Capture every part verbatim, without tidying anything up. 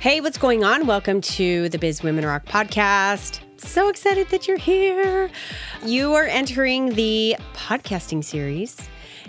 Hey, what's going on? Welcome to the Biz Women Rock podcast. So excited that you're here. You are entering the podcasting series,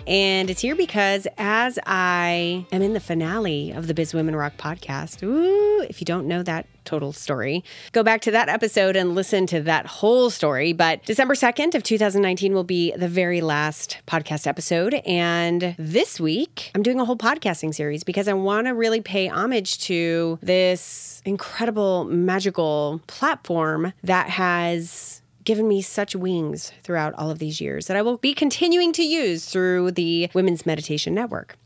and it's here because as I am in the finale of the Biz Women Rock podcast, ooh, if you don't know that total story, go back to that episode and listen to that whole story. But December second of two thousand nineteen will be the very last podcast episode. And this week, I'm doing a whole podcasting series because I want to really pay homage to this incredible, magical platform that has given me such wings throughout all of these years that I will be continuing to use through the Women's Meditation Network.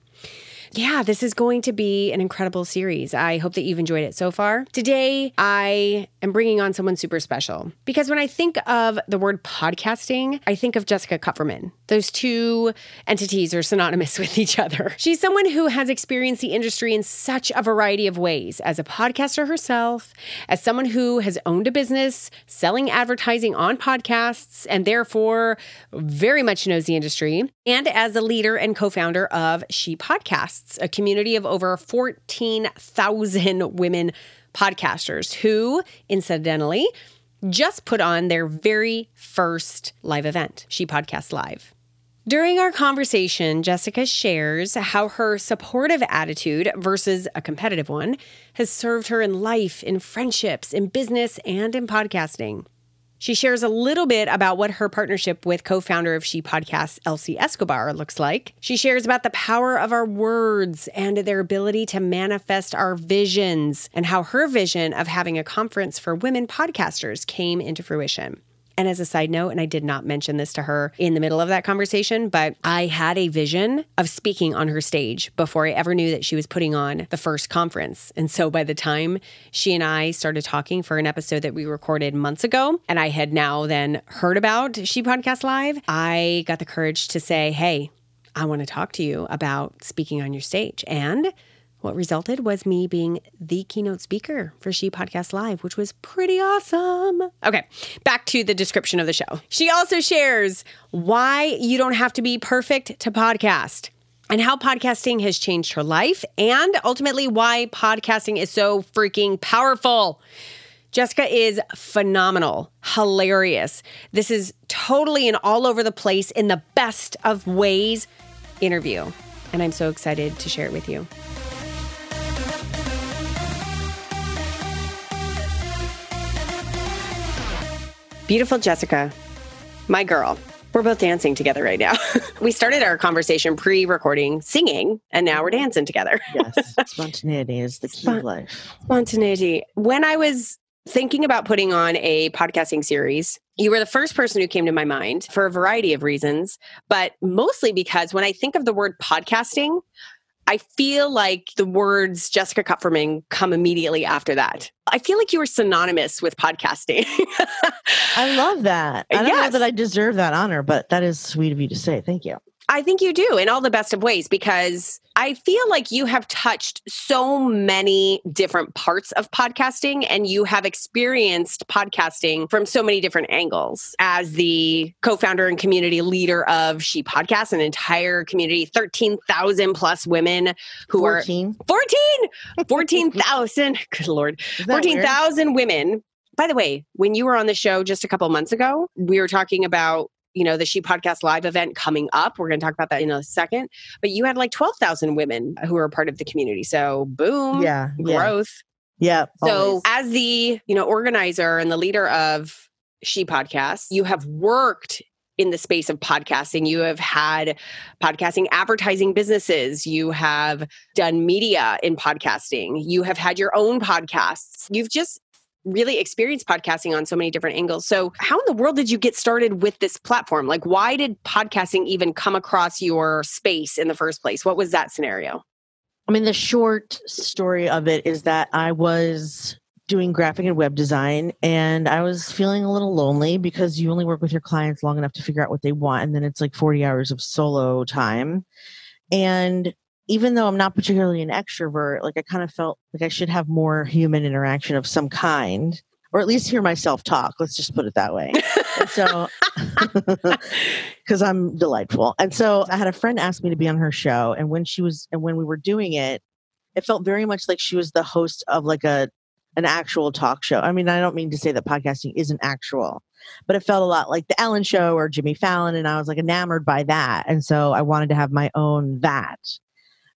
Yeah, this is going to be an incredible series. I hope that you've enjoyed it so far. Today, I am bringing on someone super special because when I think of the word podcasting, I think of Jessica Kupferman. Those two entities are synonymous with each other. She's someone who has experienced the industry in such a variety of ways as a podcaster herself, as someone who has owned a business selling advertising on podcasts and therefore very much knows the industry, and as a leader and co-founder of She Podcasts, a community of over fourteen thousand women podcasters who, incidentally, just put on their very first live event, She Podcasts Live. During our conversation, Jessica shares how her supportive attitude versus a competitive one has served her in life, in friendships, in business, and in podcasting. She shares a little bit about what her partnership with co-founder of She Podcasts, Elsie Escobar, looks like. She shares about the power of our words and their ability to manifest our visions and how her vision of having a conference for women podcasters came into fruition. And as a side note, and I did not mention this to her in the middle of that conversation, but I had a vision of speaking on her stage before I ever knew that she was putting on the first conference. And so by the time she and I started talking for an episode that we recorded months ago, and I had now then heard about She Podcasts Live, I got the courage to say, hey, I want to talk to you about speaking on your stage. And what resulted was me being the keynote speaker for She Podcasts Live, which was pretty awesome. Okay, back to the description of the show. She also shares why you don't have to be perfect to podcast and how podcasting has changed her life and ultimately why podcasting is so freaking powerful. Jessica is phenomenal, hilarious. This is totally an all over the place in the best of ways interview. And I'm so excited to share it with you. Beautiful Jessica, my girl. We're both dancing together right now. We started our conversation pre-recording singing, and now we're dancing together. Yes, spontaneity is the key Spont- life. Spontaneity. When I was thinking about putting on a podcasting series, you were the first person who came to my mind for a variety of reasons, but mostly because when I think of the word podcasting, I feel like the words Jessica Kupferman come immediately after that. I feel like you were synonymous with podcasting. I love that. I don't yes. know that I deserve that honor, but that is sweet of you to say. Thank you. I think you do in all the best of ways because I feel like you have touched so many different parts of podcasting and you have experienced podcasting from so many different angles as the co-founder and community leader of She Podcasts, an entire community, thirteen thousand plus women who fourteen. Are fourteen, fourteen thousand, good Lord, fourteen thousand women. By the way, when you were on the show just a couple months ago, we were talking about you know, the She Podcasts Live event coming up. We're going to talk about that in a second. But you had like twelve thousand women who were part of the community. So boom, yeah, growth. Yeah. yeah so always. As the, you know, organizer and the leader of She Podcasts, you have worked in the space of podcasting. You have had podcasting advertising businesses. You have done media in podcasting. You have had your own podcasts. You've just really experienced podcasting on so many different angles. So how in the world did you get started with this platform? Like, why did podcasting even come across your space in the first place? What was that scenario? I mean, the short story of it is that I was doing graphic and web design and I was feeling a little lonely because you only work with your clients long enough to figure out what they want. And then it's like forty hours of solo time. And even though I'm not particularly an extrovert, like I kind of felt like I should have more human interaction of some kind, or at least hear myself talk. Let's just put it that way. And so, because I'm delightful. And so I had a friend ask me to be on her show. And when she was, and when we were doing it, it felt very much like she was the host of like a an actual talk show. I mean, I don't mean to say that podcasting isn't actual, but it felt a lot like the Ellen Show or Jimmy Fallon. And I was like enamored by that. And so I wanted to have my own that.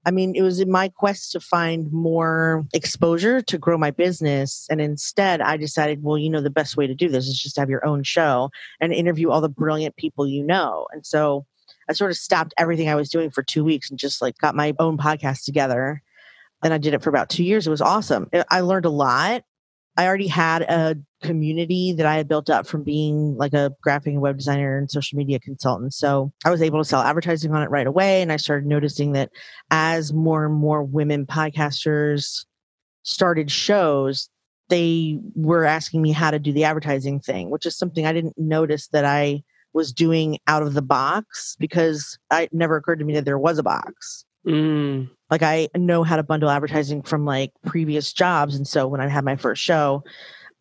I mean, it was in my quest to find more exposure to grow my business. And instead, I decided, well, you know, the best way to do this is just to have your own show and interview all the brilliant people you know. And so I sort of stopped everything I was doing for two weeks and just like got my own podcast together. And I did it for about two years. It was awesome. I learned a lot. I already had a community that I had built up from being like a graphic and web designer and social media consultant. So I was able to sell advertising on it right away. And I started noticing that as more and more women podcasters started shows, they were asking me how to do the advertising thing, which is something I didn't notice that I was doing out of the box because it never occurred to me that there was a box. Mm. Like I know how to bundle advertising from like previous jobs. And so when I had my first show,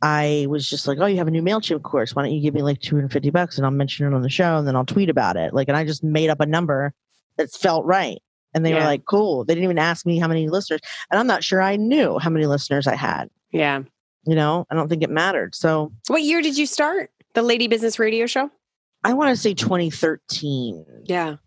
I was just like, oh, you have a new MailChimp course. Why don't you give me like two hundred fifty bucks and I'll mention it on the show and then I'll tweet about it. Like, and I just made up a number that felt right. And they yeah. were like, cool. They didn't even ask me how many listeners. And I'm not sure I knew how many listeners I had. Yeah. You know, I don't think it mattered. So what year did you start the Lady Business Radio show? I want to say twenty thirteen. Yeah.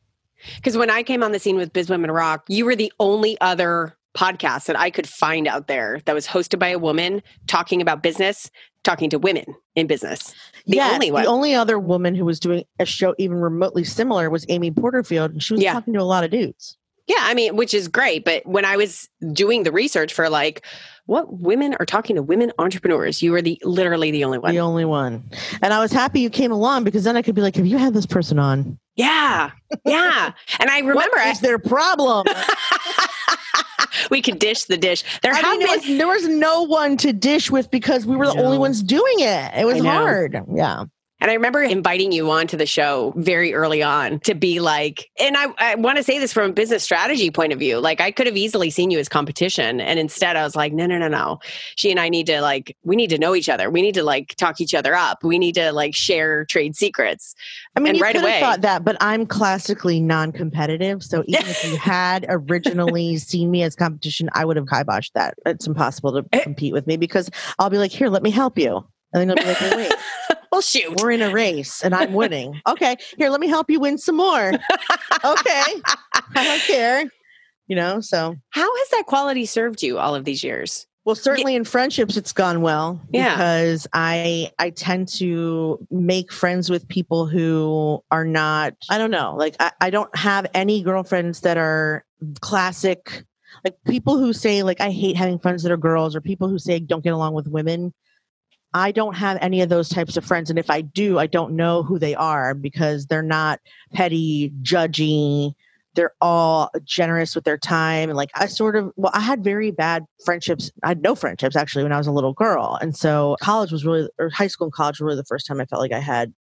Because when I came on the scene with Biz Women Rock, you were the only other podcast that I could find out there that was hosted by a woman talking about business, talking to women in business. The yes, only one. The only other woman who was doing a show even remotely similar was Amy Porterfield. And she was yeah. talking to a lot of dudes. Yeah. I mean, which is great. But when I was doing the research for like, what women are talking to women entrepreneurs, you were the literally the only one. The only one. And I was happy you came along because then I could be like, have you had this person on? Yeah. Yeah. And I remember what is I, their problem. We could dish the dish. There, I mean, been, was, there was no one to dish with because we were the only ones doing it. It was hard. Yeah. And I remember inviting you on to the show very early on to be like, and I, I want to say this from a business strategy point of view, like I could have easily seen you as competition. And instead I was like, no, no, no, no. She and I need to like, we need to know each other. We need to like talk each other up. We need to like share trade secrets. I mean, and you right could away, have thought that, but I'm classically non-competitive. So even if you had originally seen me as competition, I would have kiboshed that. It's impossible to compete with me because I'll be like, here, let me help you. And then I'll be like, oh, wait. Well, shoot. We're in a race and I'm winning. Okay. Here, let me help you win some more. Okay. I don't care. You know, so. How has that quality served you all of these years? Well, certainly yeah. in friendships, it's gone well. Yeah. Because I, I tend to make friends with people who are not, I don't know, like I, I don't have any girlfriends that are classic, like people who say like, I hate having friends that are girls or people who say don't get along with women. I don't have any of those types of friends. And if I do, I don't know who they are because they're not petty, judgy. They're all generous with their time. And like, I sort of, well, I had very bad friendships. I had no friendships actually when I was a little girl. And so college was really, or high school and college were really the first time I felt like I had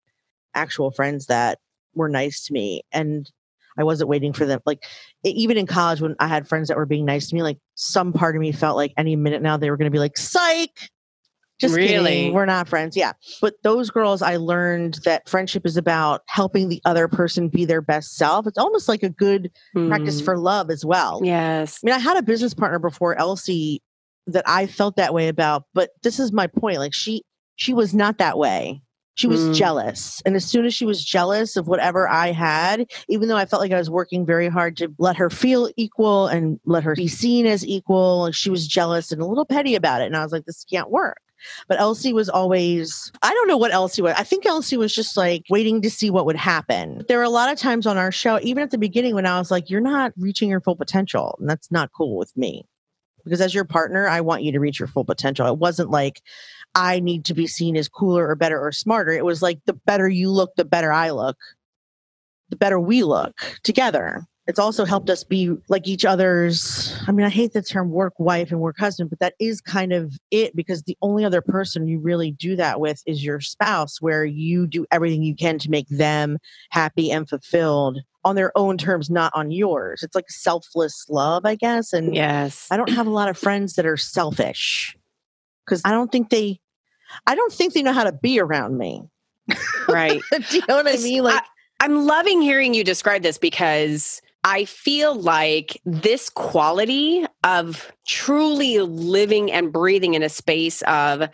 actual friends that were nice to me. And I wasn't waiting for them. Like even in college when I had friends that were being nice to me, like some part of me felt like any minute now they were going to be like, psych. Just really? Kidding. We're not friends. Yeah. But those girls, I learned that friendship is about helping the other person be their best self. It's almost like a good mm. practice for love as well. Yes. I mean, I had a business partner before Elsie that I felt that way about, but this is my point. Like she, she was not that way. She was mm. jealous. And as soon as she was jealous of whatever I had, even though I felt like I was working very hard to let her feel equal and let her be seen as equal, she was jealous and a little petty about it. And I was like, this can't work. But Elsie was always, I don't know what Elsie was. I think Elsie was just like waiting to see what would happen. There were a lot of times on our show, even at the beginning when I was like, you're not reaching your full potential. And that's not cool with me because as your partner, I want you to reach your full potential. It wasn't like I need to be seen as cooler or better or smarter. It was like the better you look, the better I look, the better we look together. It's also helped us be like each other's. I mean, I hate the term work wife and work husband, but that is kind of it because the only other person you really do that with is your spouse, where you do everything you can to make them happy and fulfilled on their own terms, not on yours. It's like selfless love, I guess. And yes, I don't have a lot of friends that are selfish because I don't think they, I don't think they know how to be around me. Right. Do you know what I mean? Like, I, I'm loving hearing you describe this because I feel like this quality of truly living and breathing in a space of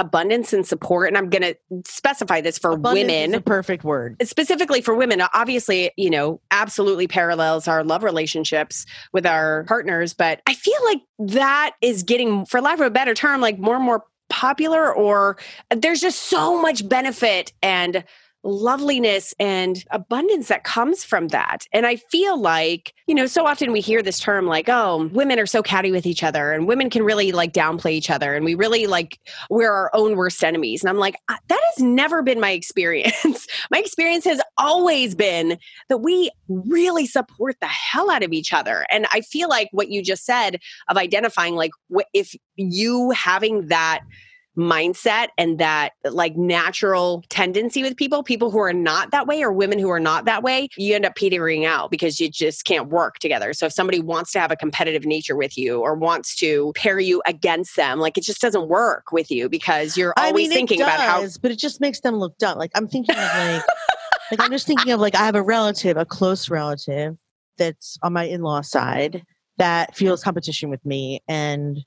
abundance and support, and I'm going to specify this for abundance women. Is a perfect word. Specifically for women. Obviously, you know, absolutely parallels our love relationships with our partners, but I feel like that is getting, for lack of a better term, like more and more popular, or there's just so much benefit and loveliness and abundance that comes from that. And I feel like, you know, so often we hear this term like, oh, women are so catty with each other and women can really like downplay each other. And we really like, we're our own worst enemies. And I'm like, that has never been my experience. My experience has always been that we really support the hell out of each other. And I feel like what you just said of identifying, like if you having that mindset and that like natural tendency with people, people who are not that way or women who are not that way, you end up petering out because you just can't work together. So if somebody wants to have a competitive nature with you or wants to pair you against them, like it just doesn't work with you because you're always I mean, thinking it does, about how... But it just makes them look dumb. Like I'm thinking of like, like I'm just thinking of like I have a relative, a close relative that's on my in-law side that feels competition with me, and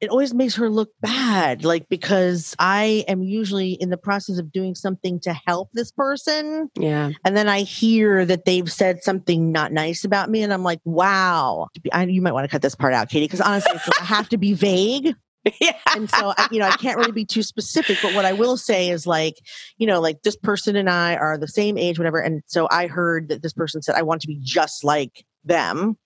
it always makes her look bad, like because I am usually in the process of doing something to help this person. Yeah. And then I hear that they've said something not nice about me. And I'm like, wow, I, you might want to cut this part out, Katie, because honestly, it's like, I have to be vague. Yeah. And so, I, you know, I can't really be too specific. But what I will say is like, you know, like this person and I are the same age, whatever. And so I heard that this person said, I want to be just like them.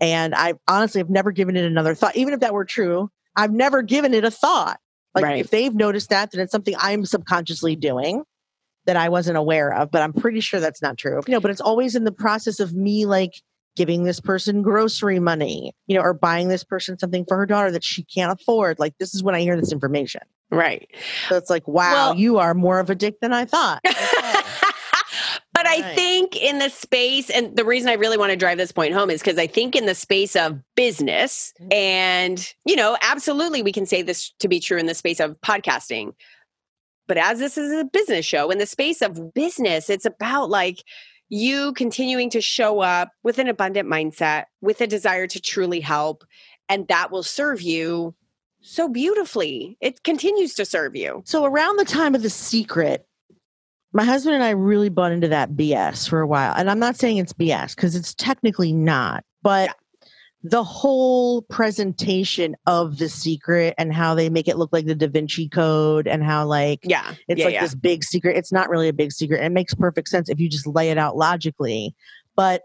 And I honestly have never given it another thought. Even if that were true, I've never given it a thought. Like right. If they've noticed that, then it's something I'm subconsciously doing that I wasn't aware of, but I'm pretty sure that's not true. You know, but it's always in the process of me like giving this person grocery money, you know, or buying this person something for her daughter that she can't afford. Like this is when I hear this information. Right. So it's like, wow, well, you are more of a dick than I thought. Okay. But I think in the space, and the reason I really want to drive this point home is because I think in the space of business, and, you know, absolutely we can say this to be true in the space of podcasting. But as this is a business show, in the space of business, it's about like you continuing to show up with an abundant mindset, with a desire to truly help, and that will serve you so beautifully. It continues to serve you. So around the time of The Secret, my husband and I really bought into that B S for a while. And I'm not saying it's B S because it's technically not, but yeah. The whole presentation of The Secret and how they make it look like the Da Vinci Code and how like, yeah. it's yeah, like yeah. this big secret. It's not really a big secret. It makes perfect sense if you just lay it out logically. But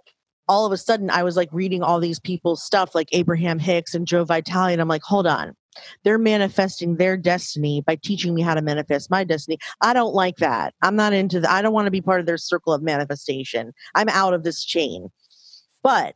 all of a sudden I was like reading all these people's stuff like Abraham Hicks and Joe Vitale. And I'm like, hold on. They're manifesting their destiny by teaching me how to manifest my destiny. I don't like that. I'm not into that. I don't want to be part of their circle of manifestation. I'm out of this chain. But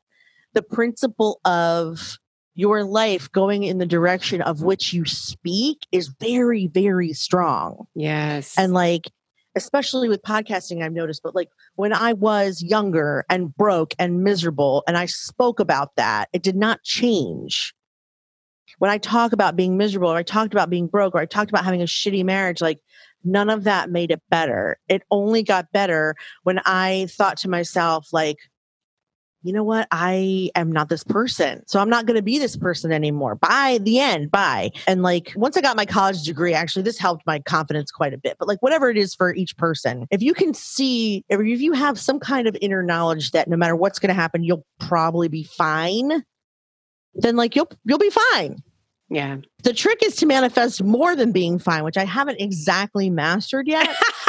the principle of your life going in the direction of which you speak is very, very strong. Yes. And like, especially with podcasting, I've noticed, but like when I was younger and broke and miserable and I spoke about that, it did not change. When I talk about being miserable, or I talked about being broke, or I talked about having a shitty marriage, like none of that made it better. It only got better when I thought to myself, like, you know what? I am not this person. So I'm not going to be this person anymore. By the end, bye. And like, once I got my college degree, actually, this helped my confidence quite a bit. But like, whatever it is for each person, if you can see, if you have some kind of inner knowledge that no matter what's going to happen, you'll probably be fine, then like you'll you'll be fine. Yeah. The trick is to manifest more than being fine, which I haven't exactly mastered yet,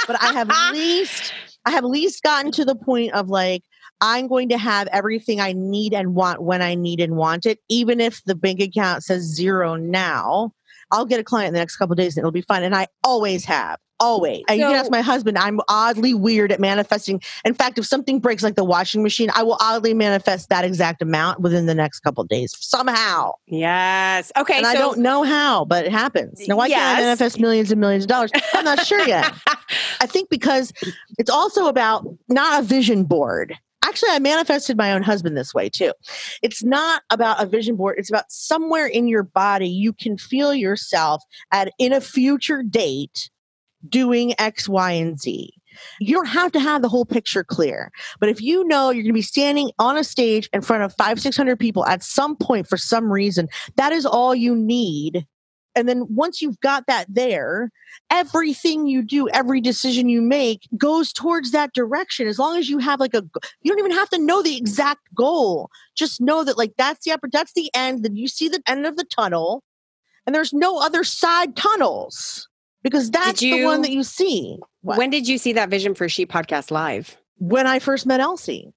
but I have at least I have at least gotten to the point of like I'm going to have everything I need and want when I need and want it, even if the bank account says zero now. I'll get a client in the next couple of days and it'll be fine, and I always have. Always. So, and you can ask my husband, I'm oddly weird at manifesting. In fact, if something breaks like the washing machine, I will oddly manifest that exact amount within the next couple of days somehow. Yes. Okay. And so, I don't know how, but it happens. Now, why yes. can't I manifest millions and millions of dollars? I'm not sure yet. I think because it's also about not a vision board. Actually, I manifested my own husband this way too. It's not about a vision board. It's about somewhere in your body, you can feel yourself at in a future date doing X, Y, and Z. You don't have to have the whole picture clear. But if you know you're going to be standing on a stage in front of five, six hundred people at some point for some reason, that is all you need. And then once you've got that there, everything you do, every decision you make goes towards that direction. As long as you have like a, you don't even have to know the exact goal. Just know that like that's the upper, that's the end. Then you see the end of the tunnel and there's no other side tunnels because that's you, the one that you see. What? When did you see that vision for She Podcasts Live? When I first met Elsie.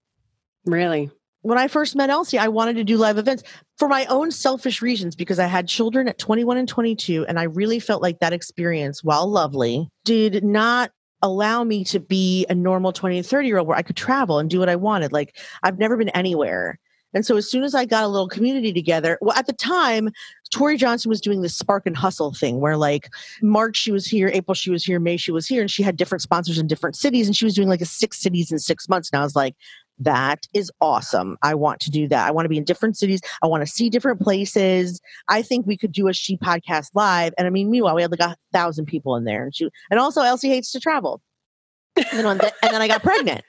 Really? When I first met Elsie, I wanted to do live events for my own selfish reasons because I had children at twenty-one and twenty-two. And I really felt like that experience, while lovely, did not allow me to be a normal twenty and thirty year old where I could travel and do what I wanted. Like I've never been anywhere. And so as soon as I got a little community together, well, at the time, Tori Johnson was doing this spark and hustle thing where like March, she was here, April, she was here, May, she was here. And she had different sponsors in different cities. And she was doing like a six cities in six months. And I was like, that is awesome. I want to do that. I want to be in different cities. I want to see different places. I think we could do a She Podcast Live. And I mean, meanwhile, we had like a thousand people in there. And, she, and also, Elsie hates to travel. And then, on the, and then I got pregnant.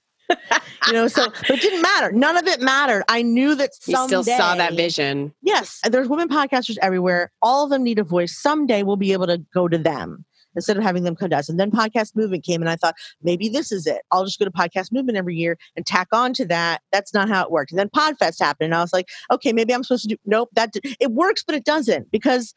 You know, so but it didn't matter. None of it mattered. I knew that someday. You still saw that vision. Yes. And there's women podcasters everywhere. All of them need a voice. Someday we'll be able to go to them instead of having them come to us. And then Podcast Movement came and I thought, maybe this is it. I'll just go to Podcast Movement every year and tack on to that. That's not how it worked. And then Podfest happened and I was like, okay, maybe I'm supposed to do, nope, that did, it works, but it doesn't because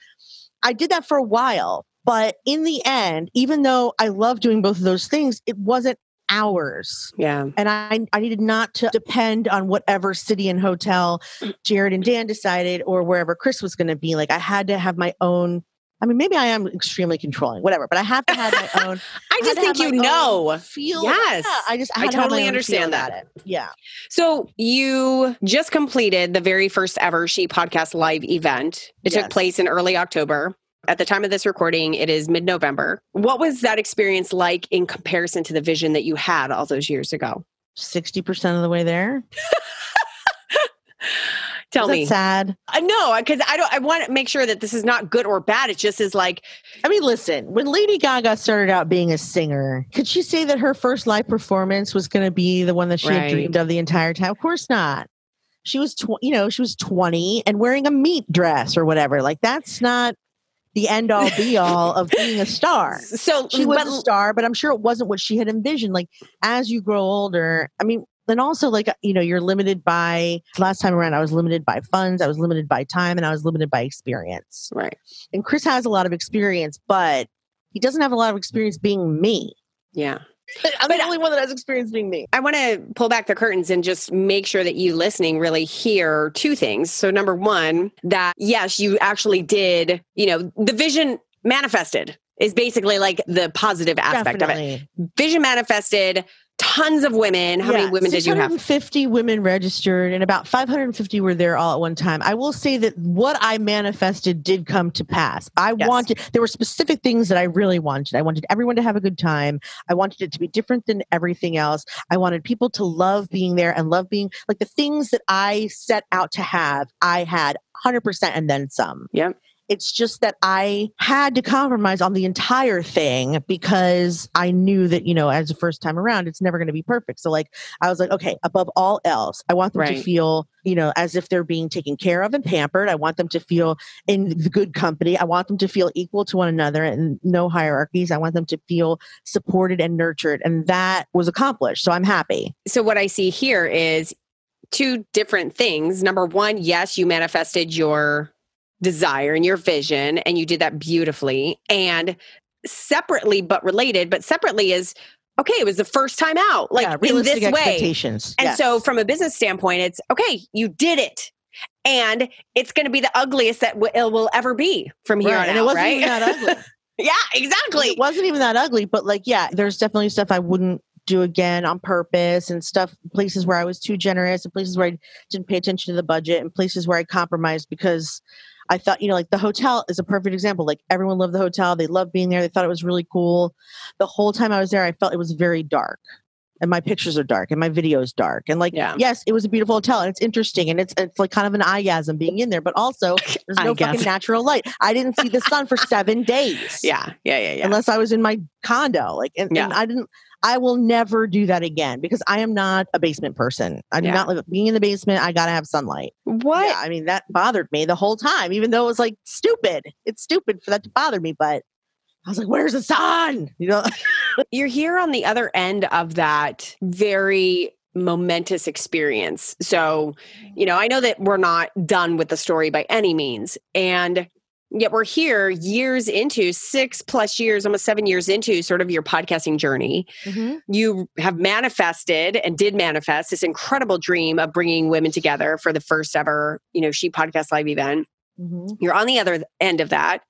I did that for a while. But in the end, even though I love doing both of those things, it wasn't hours. Yeah. And I, I needed not to depend on whatever city and hotel Jared and Dan decided or wherever Chris was going to be. Like I had to have my own, I mean, maybe I am extremely controlling, whatever, but I have to have my own. I, I just think you know. Feel. Yes. Yeah, I just, I, I totally understand that. Yeah. So you just completed the very first ever She Podcast Live event. It yes. took place in early October. At the time of this recording, it is mid-November. What was that experience like in comparison to the vision that you had all those years ago? sixty percent of the way there. Tell me. Is that sad? Uh, no, because I don't. I want to make sure that this is not good or bad. It just is like, I mean, listen, when Lady Gaga started out being a singer, could she say that her first live performance was going to be the one that she right. had dreamed of the entire time? Of course not. She was, tw- you know, she was twenty and wearing a meat dress or whatever. Like that's not the end all be all of being a star. So she was but, a star, but I'm sure it wasn't what she had envisioned. Like as you grow older, I mean. And also like, you know, you're limited by, last time around, I was limited by funds, I was limited by time, and I was limited by experience. Right. And Chris has a lot of experience, but he doesn't have a lot of experience being me. Yeah. I'm but the only one that has experience being me. I want to pull back the curtains and just make sure that you listening really hear two things. So number one, that yes, you actually did, you know, the vision manifested is basically like the positive aspect Definitely. Of it. Vision manifested. Tons of women. How yeah, many women did you have? six hundred fifty women registered and about five hundred fifty were there all at one time. I will say that what I manifested did come to pass. I yes. wanted, there were specific things that I really wanted. I wanted everyone to have a good time. I wanted it to be different than everything else. I wanted people to love being there and love being, like the things that I set out to have, I had one hundred percent and then some. Yep. It's just that I had to compromise on the entire thing because I knew that, you know, as the first time around, it's never going to be perfect. So like, I was like, okay, above all else, I want them right. to feel, you know, as if they're being taken care of and pampered. I want them to feel in the good company. I want them to feel equal to one another and no hierarchies. I want them to feel supported and nurtured. And that was accomplished. So I'm happy. So what I see here is two different things. Number one, yes, you manifested your desire and your vision, and you did that beautifully. And separately, but related, but separately is okay, it was the first time out, like yeah, in this expectations. Way. Yes. And so, from a business standpoint, it's okay, you did it. And it's going to be the ugliest that w- it will ever be from here right. on and out, it wasn't right? even that ugly. Yeah, exactly. It wasn't even that ugly, but like, yeah, there's definitely stuff I wouldn't do again on purpose and stuff, places where I was too generous and places where I didn't pay attention to the budget and places where I compromised because I thought, you know, like the hotel is a perfect example. Like everyone loved the hotel. They loved being there. They thought it was really cool. The whole time I was there, I felt it was very dark and my pictures are dark and my video is dark. And like, yeah. yes, it was a beautiful hotel and it's interesting. And it's it's like kind of an eye-gasm being in there, but also there's no fucking natural light. I didn't see the sun for seven days. Yeah. Yeah. Yeah. Yeah. Unless I was in my condo. Like, and, yeah. and I didn't, I will never do that again because I am not a basement person. I do yeah. not live being in the basement. I got to have sunlight. What? Yeah, I mean, that bothered me the whole time, even though it was like stupid. It's stupid for that to bother me. But I was like, where's the sun? You know, you're here on the other end of that very momentous experience. So, you know, I know that we're not done with the story by any means. And yet we're here years into, six plus years, almost seven years into sort of your podcasting journey. Mm-hmm. You have manifested and did manifest this incredible dream of bringing women together for the first ever, you know, She Podcasts Live event. Mm-hmm. You're on the other end of that.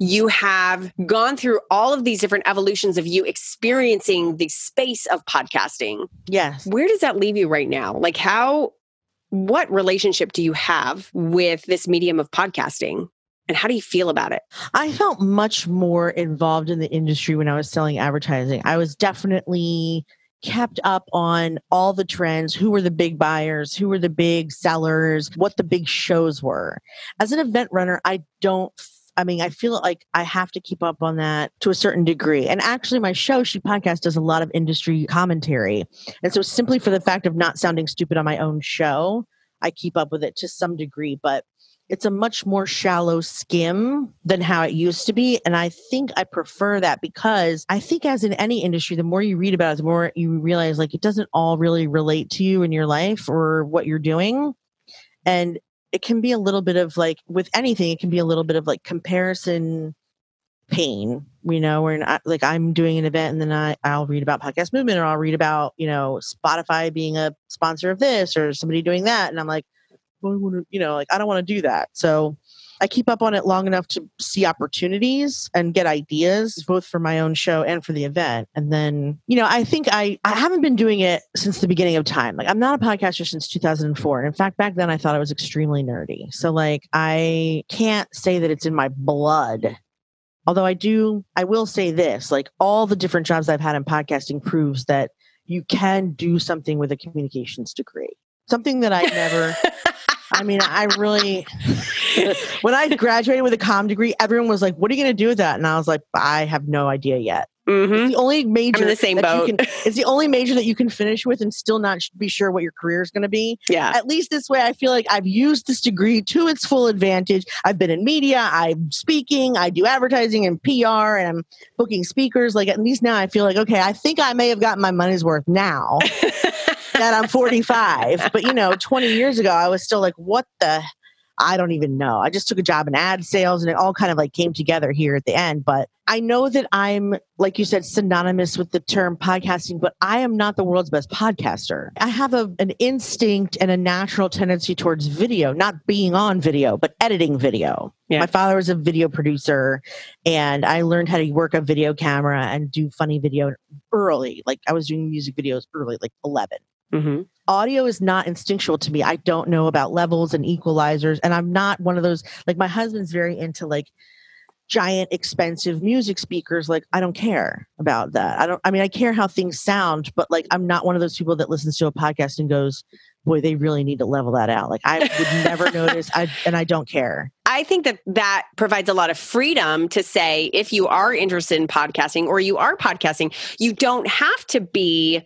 You have gone through all of these different evolutions of you experiencing the space of podcasting. Yes. Where does that leave you right now? Like how, what relationship do you have with this medium of podcasting? And how do you feel about it? I felt much more involved in the industry when I was selling advertising. I was definitely kept up on all the trends, who were the big buyers, who were the big sellers, what the big shows were. As an event runner, I don't I mean, I feel like I have to keep up on that to a certain degree. And actually my show, She Podcast, does a lot of industry commentary. And so simply for the fact of not sounding stupid on my own show, I keep up with it to some degree, but it's a much more shallow skim than how it used to be. And I think I prefer that because I think as in any industry, the more you read about it, the more you realize like it doesn't all really relate to you in your life or what you're doing. And it can be a little bit of like, with anything, it can be a little bit of like comparison pain, you know, where not, like I'm doing an event and then I, I'll read about Podcast Movement or I'll read about, you know, Spotify being a sponsor of this or somebody doing that. And I'm like, you know, like I don't want to do that. So I keep up on it long enough to see opportunities and get ideas, both for my own show and for the event. And then, you know, I think I, I haven't been doing it since the beginning of time. Like I'm not a podcaster since two thousand four. And in fact, back then I thought I was extremely nerdy. So like, I can't say that it's in my blood. Although I do, I will say this, like all the different jobs I've had in podcasting proves that you can do something with a communications degree. Something that I never... I mean, I really, when I graduated with a comm degree, everyone was like, what are you going to do with that? And I was like, I have no idea yet. Mm-hmm. It's the only major I'm in the same boat. You can, it's the only major that you can finish with and still not be sure what your career is going to be. Yeah. At least this way, I feel like I've used this degree to its full advantage. I've been in media, I'm speaking, I do advertising and P R, and I'm booking speakers. Like at least now I feel like, okay, I think I may have gotten my money's worth now. That I'm forty-five, but you know, twenty years ago, I was still like, what the, I don't even know. I just took a job in ad sales and it all kind of like came together here at the end. But I know that I'm, like you said, synonymous with the term podcasting, but I am not the world's best podcaster. I have a, an instinct and a natural tendency towards video, not being on video, but editing video. Yeah. My father was a video producer and I learned how to work a video camera and do funny video early. Like I was doing music videos early, like eleven. Mm-hmm. Audio is not instinctual to me. I don't know about levels and equalizers. And I'm not one of those, like my husband's very into like giant, expensive music speakers. Like I don't care about that. I don't, I mean, I care how things sound, but like, I'm not one of those people that listens to a podcast and goes, boy, they really need to level that out. Like I would never notice. I, and I don't care. I think that that provides a lot of freedom to say, if you are interested in podcasting or you are podcasting, you don't have to be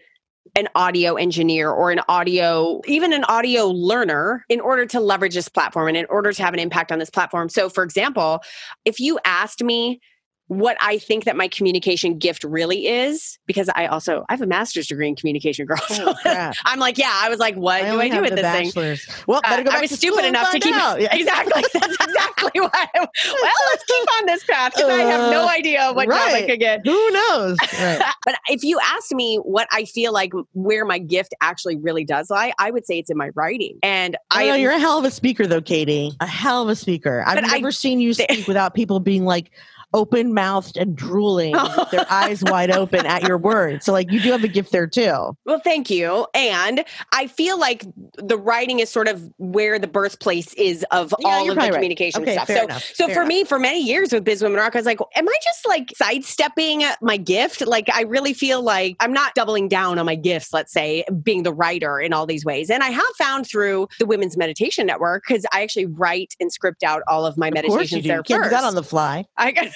an audio engineer or an audio, even an audio learner in order to leverage this platform and in order to have an impact on this platform. So for example, if you asked me what I think that my communication gift really is, because I also, I have a master's degree in communication, girl. So oh, I'm like, yeah, I was like, what I do I do with this bachelor's. thing? Well, uh, go I was stupid enough to keep, yeah. exactly, that's exactly why. I, well, let's keep on this path because uh, I have no idea what right. job I could get. Who knows? Right. But if you asked me what I feel like where my gift actually really does lie, I would say it's in my writing. And I, I know am, you're a hell of a speaker though, Katie, a hell of a speaker. I've never I, seen you speak without people being like, open-mouthed and drooling with their eyes wide open at your words. So like you do have a gift there too. Well, thank you. And I feel like the writing is sort of where the birthplace is of yeah, all of the communication right. okay, stuff. So, enough, so for enough. me, for many years with Biz Women Rock, I was like, am I just like sidestepping my gift? Like I really feel like I'm not doubling down on my gifts, let's say, being the writer in all these ways. And I have found through the Women's Meditation Network, because I actually write and script out all of my of meditations you do. there you can't first. do that on the fly. I got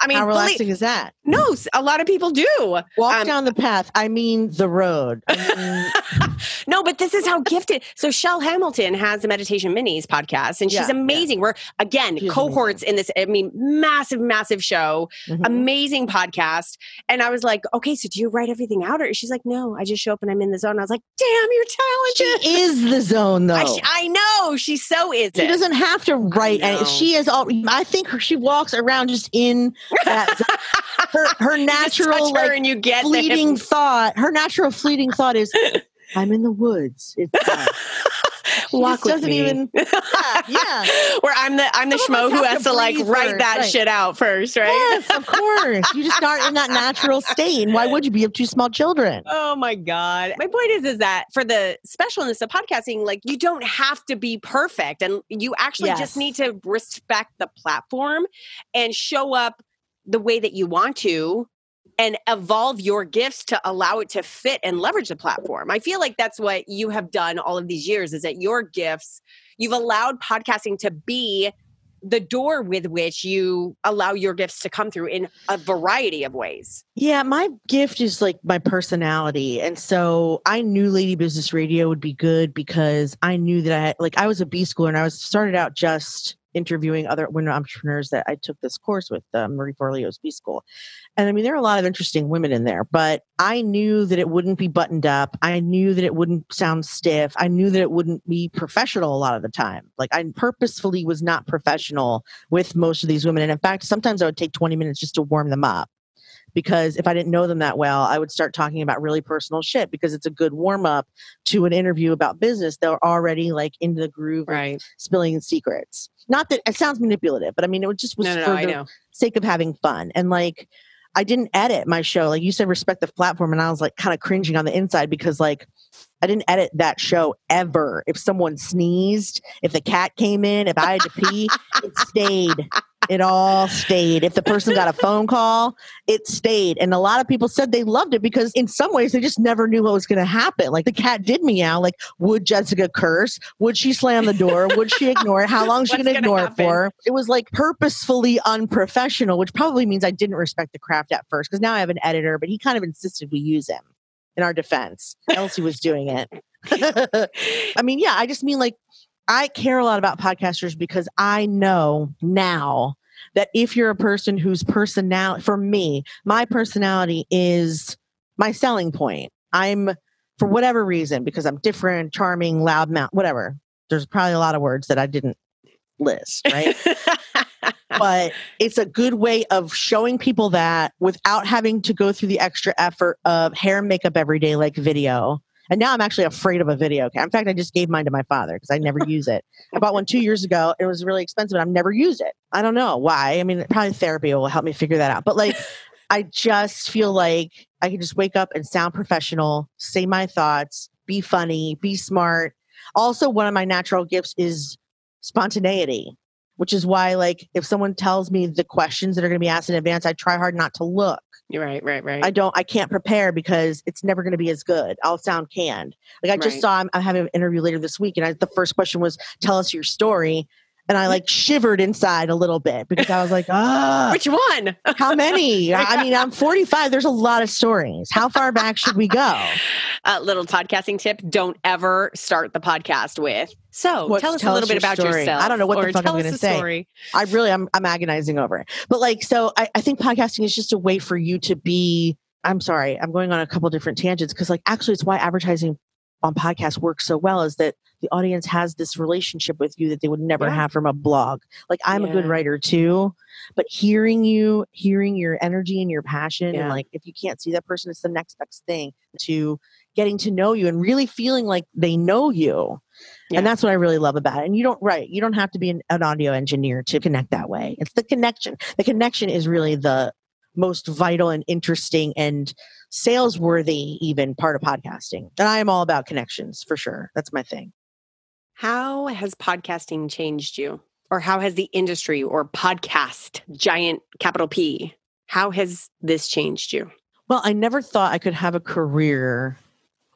I mean, how relaxing believe, is that? No, a lot of people do. Walk um, down the path. I mean, the road. I mean... No, but this is how gifted. So Shell Hamilton has the Meditation Minis podcast, and she's yeah, amazing. Yeah. We're, again, she's cohorts amazing. in this, I mean, massive, massive show, mm-hmm. amazing podcast. And I was like, okay, so do you write everything out? Or she's like, no, I just show up and I'm in the zone. I was like, damn, you're talented. She is the zone, though. I, I know. She so is. She it. doesn't have to write. She is all, I think her, she walks around just in that zone. Her, her natural, her like, and you get fleeting thought, her natural fleeting thought is, I'm in the woods. It's uh, Walk with doesn't me. Even, yeah, yeah. Where I'm the I'm the schmo who has to, to like write that right. shit out first, right? Yes, of course. You just aren't in that natural state. And why would you be? You have two small children. Oh my God. My point is, is that for the specialness of podcasting, like you don't have to be perfect, and you actually yes. just need to respect the platform and show up the way that you want to. And evolve your gifts to allow it to fit and leverage the platform. I feel like that's what you have done all of these years, is that your gifts, you've allowed podcasting to be the door with which you allow your gifts to come through in a variety of ways. Yeah, my gift is like my personality. And so I knew Lady Business Radio would be good because I knew that I had, like I was a B-Schooler and I was started out just... interviewing other women entrepreneurs that I took this course with, uh, Marie Forleo's B-School. And I mean, there are a lot of interesting women in there, but I knew that it wouldn't be buttoned up. I knew that it wouldn't sound stiff. I knew that it wouldn't be professional a lot of the time. Like I purposefully was not professional with most of these women. And in fact, sometimes I would take twenty minutes just to warm them up. Because if I didn't know them that well, I would start talking about really personal shit because it's a good warm up to an interview about business. They're already like into the groove, right? And spilling secrets. Not that it sounds manipulative, but I mean, it just was no, no, for no, the I know. sake of having fun. And like, I didn't edit my show. Like you said, respect the platform. And I was like kind of cringing on the inside because like, I didn't edit that show ever. If someone sneezed, if the cat came in, if I had to pee, it stayed. It all stayed. If the person got a phone call, it stayed. And a lot of people said they loved it because in some ways they just never knew what was going to happen. Like the cat did meow. Like, would Jessica curse? Would she slam the door? Would she ignore it? How long is she going to ignore happen? it for? It was like purposefully unprofessional, which probably means I didn't respect the craft at first because now I have an editor, but he kind of insisted we use him. In our defense, Elsie was doing it. I mean, yeah, I just mean like, I care a lot about podcasters because I know now that if you're a person whose personality, for me, my personality is my selling point. I'm, for whatever reason, because I'm different, charming, loud mouth, whatever. There's probably a lot of words that I didn't list, right? But it's a good way of showing people that without having to go through the extra effort of hair and makeup every day, like video. And now I'm actually afraid of a video. In fact, I just gave mine to my father because I never use it. I bought one two years ago. It was really expensive and I've never used it. I don't know why. I mean, probably therapy will help me figure that out. But like, I just feel like I can just wake up and sound professional, say my thoughts, be funny, be smart. Also, one of my natural gifts is spontaneity. Which is why, like, if someone tells me the questions that are going to be asked in advance, I try hard not to look. Right, right, right. I don't, I can't prepare because it's never going to be as good. I'll sound canned. Like I just right. saw, I'm, I'm having an interview later this week, and I, the first question was, "Tell us your story." And I like shivered inside a little bit because I was like, ah, which one? How many? I mean, I'm forty-five. There's a lot of stories. How far back should we go? A uh, little podcasting tip. Don't ever start the podcast with, so What's, tell us tell a little us bit about story. yourself. I don't know what the fuck I'm going to say. Story. I really, I'm, I'm agonizing over it. But like, so I, I think podcasting is just a way for you to be, I'm sorry, I'm going on a couple different tangents because like, actually it's why advertising on podcasts works so well is that the audience has this relationship with you that they would never yeah. have from a blog. Like I'm yeah. a good writer too, but hearing you, hearing your energy and your passion. Yeah. And like, if you can't see that person, it's the next best thing to getting to know you and really feeling like they know you. Yeah. And that's what I really love about it. And you don't, right. You don't have to be an, an audio engineer to connect that way. It's the connection. The connection is really the most vital and interesting and salesworthy even part of podcasting. And I am all about connections for sure. That's my thing. How has podcasting changed you? Or how has the industry or podcast, giant capital P, how has this changed you? Well, I never thought I could have a career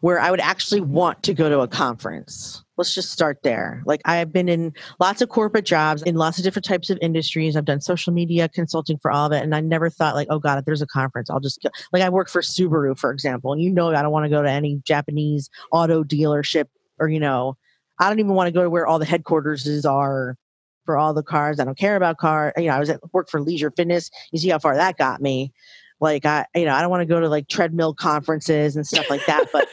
where I would actually want to go to a conference. Let's just start there. Like, I've been in lots of corporate jobs in lots of different types of industries. I've done social media consulting for all of it. And I never thought like, oh God, if there's a conference, I'll just go. Like, I work for Subaru, for example, and you know, I don't want to go to any Japanese auto dealership, or, you know, I don't even want to go to where all the headquarters are for all the cars. I don't care about cars. You know, I was at work for Leisure Fitness. You see how far that got me. Like, I, you know, I don't want to go to like treadmill conferences and stuff like that, but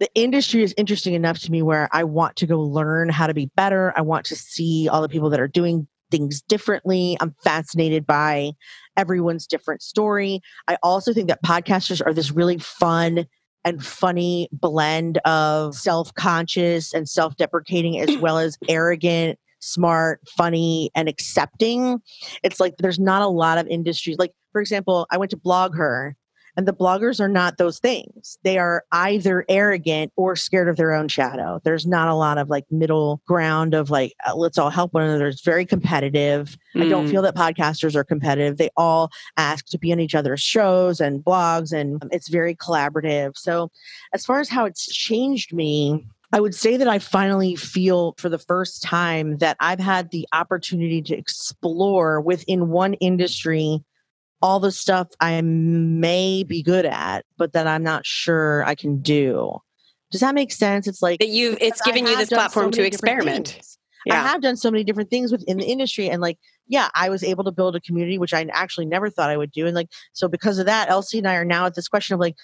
the industry is interesting enough to me where I want to go learn how to be better. I want to see all the people that are doing things differently. I'm fascinated by everyone's different story. I also think that podcasters are this really fun and funny blend of self-conscious and self-deprecating, as well as arrogant, smart, funny, and accepting. It's like there's not a lot of industries. Like, for example, I went to Blogger. And the bloggers are not those things. They are either arrogant or scared of their own shadow. There's not a lot of like middle ground of like, let's all help one another. It's very competitive. Mm. I don't feel that podcasters are competitive. They all ask to be on each other's shows and blogs, and it's very collaborative. So as far as how it's changed me, I would say that I finally feel for the first time that I've had the opportunity to explore within one industry all the stuff I may be good at, but that I'm not sure I can do. Does that make sense? It's like that you. It's giving you this platform to experiment. Yeah. I have done so many different things within the industry, and like, yeah, I was able to build a community, which I actually never thought I would do. And like, so because of that, Elsie and I are now at this question of like,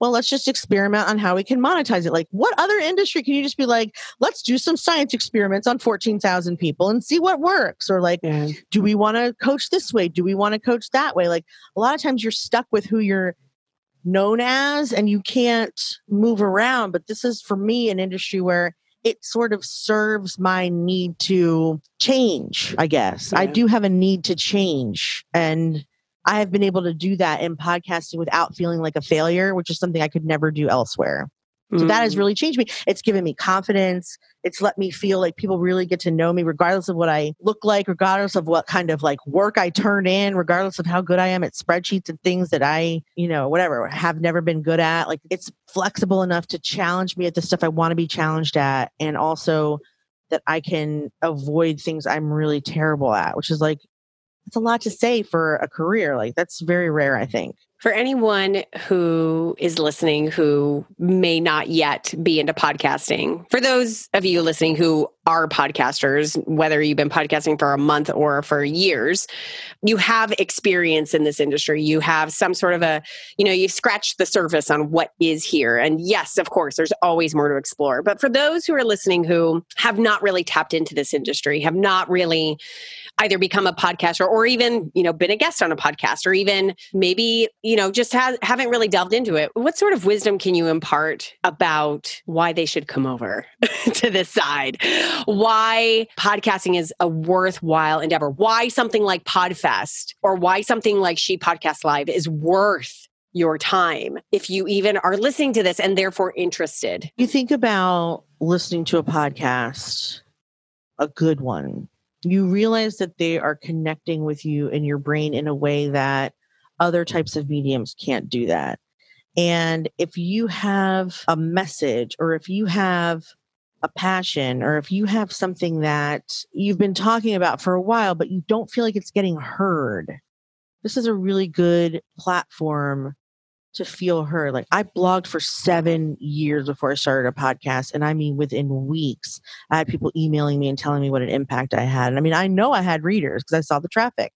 well, let's just experiment on how we can monetize it. Like, what other industry can you just be like, let's do some science experiments on fourteen thousand people and see what works? Or like, yeah. do we want to coach this way? Do we want to coach that way? Like, a lot of times you're stuck with who you're known as and you can't move around. But this is, for me, an industry where it sort of serves my need to change, I guess. Yeah. I do have a need to change. And I have been able to do that in podcasting without feeling like a failure, which is something I could never do elsewhere. So mm. that has really changed me. It's given me confidence. It's let me feel like people really get to know me, regardless of what I look like, regardless of what kind of like work I turn in, regardless of how good I am at spreadsheets and things that I, you know, whatever, have never been good at. Like, it's flexible enough to challenge me at the stuff I want to be challenged at. And also that I can avoid things I'm really terrible at, which is like, it's a lot to say for a career. Like, that's very rare, I think. For anyone who is listening who may not yet be into podcasting, for those of you listening who are podcasters, whether you've been podcasting for a month or for years, you have experience in this industry. You have some sort of a, you know, you've scratched the surface on what is here. And yes, of course, there's always more to explore. But for those who are listening who have not really tapped into this industry, have not really either become a podcaster or even, you know, been a guest on a podcast, or even maybe, you know, just ha- haven't really delved into it. What sort of wisdom can you impart about why they should come over to this side? Why podcasting is a worthwhile endeavor? Why something like Podfest, or why something like She Podcasts Live is worth your time if you even are listening to this and therefore interested? You think about listening to a podcast, a good one. You realize that they are connecting with you in your brain in a way that other types of mediums can't do that. And if you have a message, or if you have a passion, or if you have something that you've been talking about for a while, but you don't feel like it's getting heard, this is a really good platform to feel heard. Like, I blogged for seven years before I started a podcast. And I mean, within weeks, I had people emailing me and telling me what an impact I had. And I mean, I know I had readers because I saw the traffic.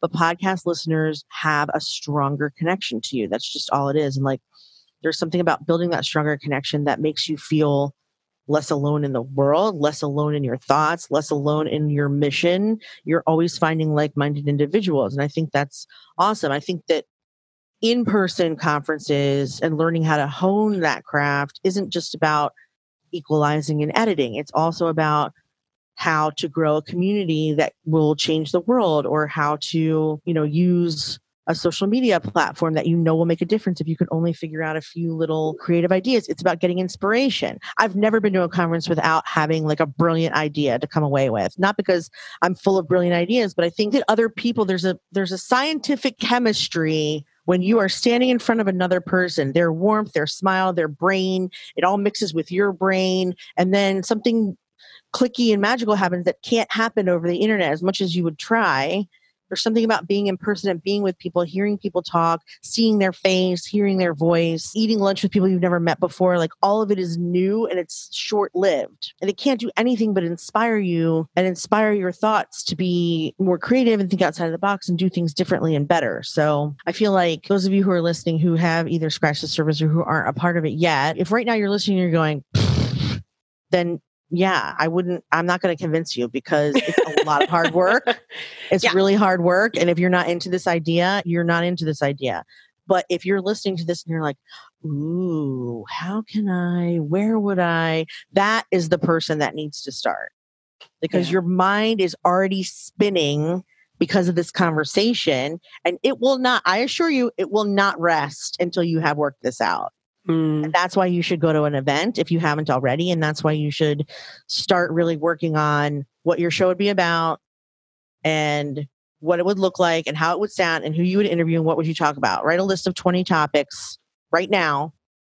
But podcast listeners have a stronger connection to you. That's just all it is. And like, there's something about building that stronger connection that makes you feel less alone in the world, less alone in your thoughts, less alone in your mission. You're always finding like-minded individuals. And I think that's awesome. I think that in-person conferences and learning how to hone that craft isn't just about equalizing and editing. It's also about how to grow a community that will change the world, or how to, you know, use a social media platform that you know will make a difference if you could only figure out a few little creative ideas. It's about getting inspiration. I've never been to a conference without having like a brilliant idea to come away with. Not because I'm full of brilliant ideas, but I think that other people, there's a there's a scientific chemistry when you are standing in front of another person, their warmth, their smile, their brain, it all mixes with your brain. And then something clicky and magical happens that can't happen over the internet as much as you would try. There's something about being in person and being with people, hearing people talk, seeing their face, hearing their voice, eating lunch with people you've never met before. Like, all of it is new and it's short-lived. And it can't do anything but inspire you and inspire your thoughts to be more creative and think outside of the box and do things differently and better. So I feel like those of you who are listening who have either scratched the surface or who aren't a part of it yet, if right now you're listening and you're going, then yeah, I wouldn't, I'm not going to convince you, because it's a lot of hard work. It's yeah. really hard work. And if you're not into this idea, you're not into this idea. But if you're listening to this and you're like, ooh, how can I, where would I, that is the person that needs to start, because yeah. your mind is already spinning because of this conversation, and it will not, I assure you, it will not rest until you have worked this out. Mm. And that's why you should go to an event if you haven't already. And that's why you should start really working on what your show would be about and what it would look like and how it would sound and who you would interview and what would you talk about. Write a list of twenty topics right now,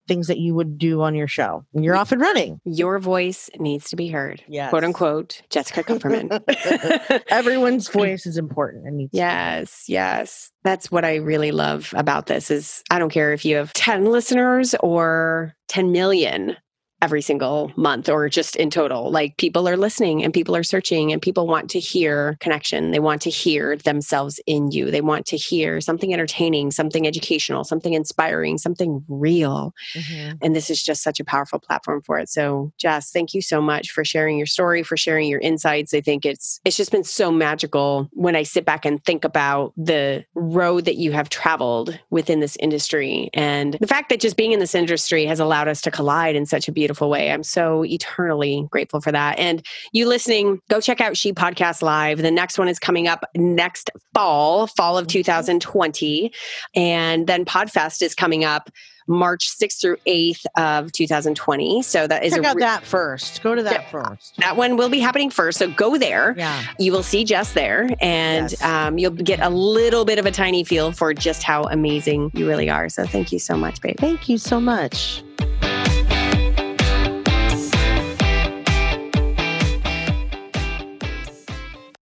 things that you would do on your show. And you're off and running. Your voice needs to be heard. Yes. Quote unquote, Jessica Kupferman. Everyone's voice is important. And needs yes, to be heard. Yes. That's what I really love about this is I don't care if you have ten listeners or ten million every single month or just in total, like, people are listening and people are searching and people want to hear connection. They want to hear themselves in you. They want to hear something entertaining, something educational, something inspiring, something real. Mm-hmm. And this is just such a powerful platform for it. So Jess, thank you so much for sharing your story, for sharing your insights. I think it's, it's just been so magical when I sit back and think about the road that you have traveled within this industry. And the fact that just being in this industry has allowed us to collide in such a beautiful way. I'm so eternally grateful for that. And you listening, go check out She Podcasts Live. The next one is coming up next fall, fall of two thousand twenty. And then Podfest is coming up March sixth through eighth of two thousand twenty. So that is Check a out re- that first. Go to that yeah, first. That one will be happening first. So go there. Yeah. You will see Jess there, and yes. um, you'll get a little bit of a tiny feel for just how amazing you really are. So thank you so much, babe. Thank you so much.